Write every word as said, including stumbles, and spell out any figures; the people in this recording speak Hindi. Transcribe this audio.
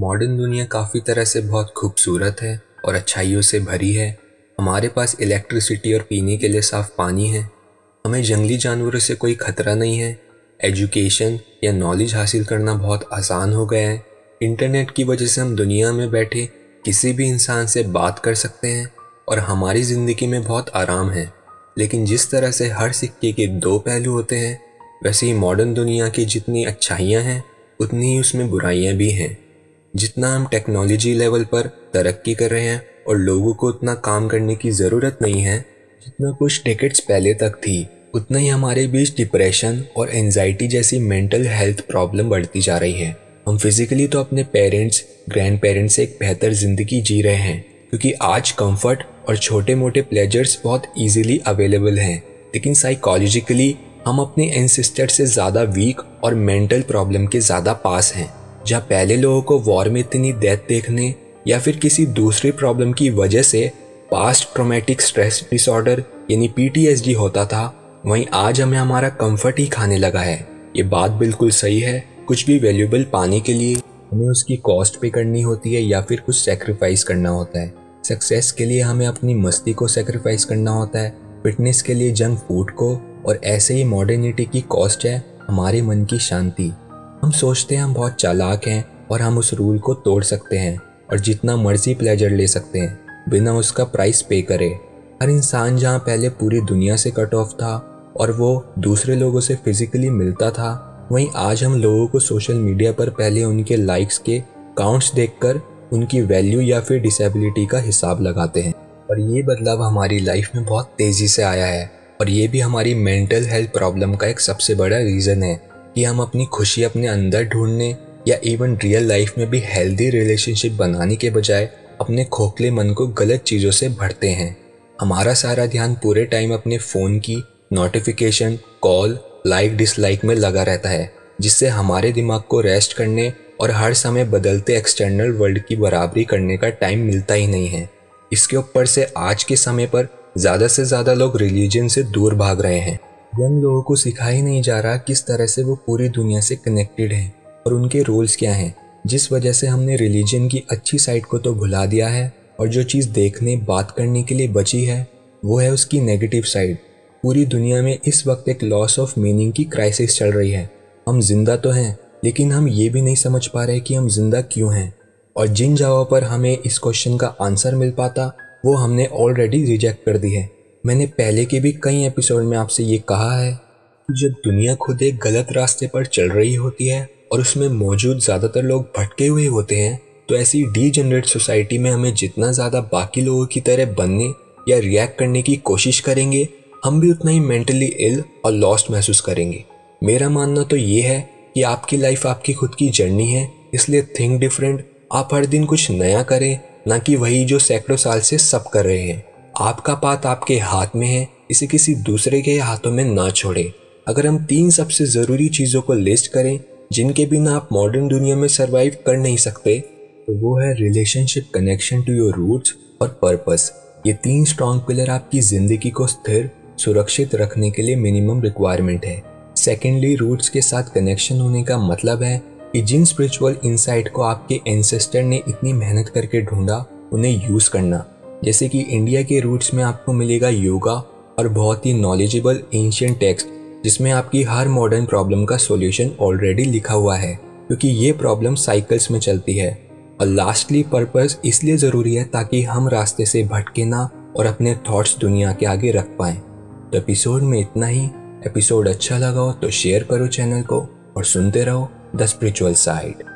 मॉडर्न दुनिया काफ़ी तरह से बहुत खूबसूरत है और अच्छाइयों से भरी है। हमारे पास इलेक्ट्रिसिटी और पीने के लिए साफ पानी है। हमें जंगली जानवरों से कोई ख़तरा नहीं है। एजुकेशन या नॉलेज हासिल करना बहुत आसान हो गया है। इंटरनेट की वजह से हम दुनिया में बैठे किसी भी इंसान से बात कर सकते हैं और हमारी ज़िंदगी में बहुत आराम है। लेकिन जिस तरह से हर सिक्के के दो पहलू होते हैं, वैसे ही मॉडर्न दुनिया की जितनी अच्छाइयाँ हैं उतनी ही उसमें बुराइयाँ भी हैं। जितना हम टेक्नोलॉजी लेवल पर तरक्की कर रहे हैं और लोगों को उतना काम करने की ज़रूरत नहीं है जितना कुछ डेकेड्स पहले तक थी, उतना ही हमारे बीच डिप्रेशन और एंजाइटी जैसी मेंटल हेल्थ प्रॉब्लम बढ़ती जा रही है। हम फिज़िकली तो अपने पेरेंट्स ग्रैंड पेरेंट्स से एक बेहतर ज़िंदगी जी रहे हैं, क्योंकि आज कंफर्ट और छोटे मोटे प्लेजर्स बहुत ईजिली अवेलेबल हैं, लेकिन साइकोलॉजिकली हम अपने एंसेस्टर से ज़्यादा वीक और मेंटल प्रॉब्लम के ज़्यादा पास हैं। जहाँ पहले लोगों को वॉर में इतनी डेथ देखने या फिर किसी दूसरी प्रॉब्लम की वजह से पास्ट ट्रॉमेटिक स्ट्रेस डिसऑर्डर यानी पी टी एस डी होता था, वहीं आज हमें हमारा कंफर्ट ही खाने लगा है। ये बात बिल्कुल सही है, कुछ भी वैल्यूएबल पाने के लिए हमें उसकी कॉस्ट पे करनी होती है या फिर कुछ सेक्रीफाइस करना होता है। सक्सेस के लिए हमें अपनी मस्ती को सेक्रीफाइस करना होता है, फिटनेस के लिए जंक फूड को, और ऐसे ही मॉडर्निटी की कॉस्ट है हमारे मन की शांति। हम सोचते हैं हम बहुत चालाक हैं और हम उस रूल को तोड़ सकते हैं और जितना मर्जी प्लेजर ले सकते हैं बिना उसका प्राइस पे करे। हर इंसान जहाँ पहले पूरी दुनिया से कट ऑफ था और वो दूसरे लोगों से फिज़िकली मिलता था, वहीं आज हम लोगों को सोशल मीडिया पर पहले उनके लाइक्स के काउंट्स देखकर उनकी वैल्यू या फिर डिसेबिलिटी का हिसाब लगाते हैं। और ये बदलाव हमारी लाइफ में बहुत तेज़ी से आया है और ये भी हमारी मेंटल हेल्थ प्रॉब्लम का एक सबसे बड़ा रीज़न है कि हम अपनी खुशी अपने अंदर ढूंढने या इवन रियल लाइफ में भी हेल्दी रिलेशनशिप बनाने के बजाय अपने खोखले मन को गलत चीज़ों से भरते हैं। हमारा सारा ध्यान पूरे टाइम अपने फ़ोन की नोटिफिकेशन, कॉल, लाइक डिसलाइक में लगा रहता है, जिससे हमारे दिमाग को रेस्ट करने और हर समय बदलते एक्सटर्नल वर्ल्ड की बराबरी करने का टाइम मिलता ही नहीं है। इसके ऊपर से आज के समय पर ज़्यादा से ज़्यादा लोग रिलीजन से दूर भाग रहे हैं। यंग लोगों को सिखाया ही नहीं जा रहा किस तरह से वो पूरी दुनिया से कनेक्टेड हैं और उनके रोल्स क्या हैं, जिस वजह से हमने रिलीजन की अच्छी साइड को तो भुला दिया है और जो चीज़ देखने बात करने के लिए बची है वो है उसकी नेगेटिव साइड। पूरी दुनिया में इस वक्त एक लॉस ऑफ मीनिंग की क्राइसिस चल रही है। हम जिंदा तो हैं, लेकिन हम ये भी नहीं समझ पा रहे कि हम जिंदा क्यों हैं, और जिन जगहों पर हमें इस क्वेश्चन का आंसर मिल पाता वो हमने ऑलरेडी रिजेक्ट कर दी है। मैंने पहले के भी कई एपिसोड में आपसे ये कहा है कि जब दुनिया खुद एक गलत रास्ते पर चल रही होती है और उसमें मौजूद ज़्यादातर लोग भटके हुए होते हैं, तो ऐसी डीजनरेट सोसाइटी में हमें जितना ज़्यादा बाकी लोगों की तरह बनने या रिएक्ट करने की कोशिश करेंगे, हम भी उतना ही मेंटली इल और लॉस्ट महसूस करेंगे। मेरा मानना तो ये है कि आपकी लाइफ आपकी खुद की जर्नी है, इसलिए थिंक डिफरेंट। आप हर दिन कुछ नया करें, ना कि वही जो सैकड़ों साल से सब कर रहे हैं। आपका पाथ आपके हाथ में है, इसे किसी दूसरे के हाथों में ना छोड़ें। अगर हम तीन सबसे ज़रूरी चीज़ों को लिस्ट करें जिनके बिना आप मॉडर्न दुनिया में सर्वाइव कर नहीं सकते, तो वो है relationship, connection to your roots और पर्पस। ये तीन स्ट्रॉन्ग पिलर आपकी ज़िंदगी को स्थिर सुरक्षित रखने के लिए मिनिमम रिक्वायरमेंट है। सेकेंडली, रूट्स के साथ कनेक्शन होने का मतलब है कि जिन स्पिरिचुअल इंसाइट को आपके एंसेस्टर ने इतनी मेहनत करके ढूंढा उन्हें यूज़ करना। जैसे कि इंडिया के रूट्स में आपको मिलेगा योगा और बहुत ही नॉलेजेबल एंशिएंट टेक्स्ट, जिसमें आपकी हर मॉडर्न प्रॉब्लम का सॉल्यूशन ऑलरेडी लिखा हुआ है, क्योंकि ये प्रॉब्लम साइकिल्स में चलती है। और लास्टली, पर्पस इसलिए ज़रूरी है ताकि हम रास्ते से भटके ना और अपने थॉट्स दुनिया के आगे रख पाएँ। तो एपिसोड में इतना ही। एपिसोड अच्छा लगा हो तो शेयर करो चैनल को और सुनते रहो द स्पिरिचुअल साइड।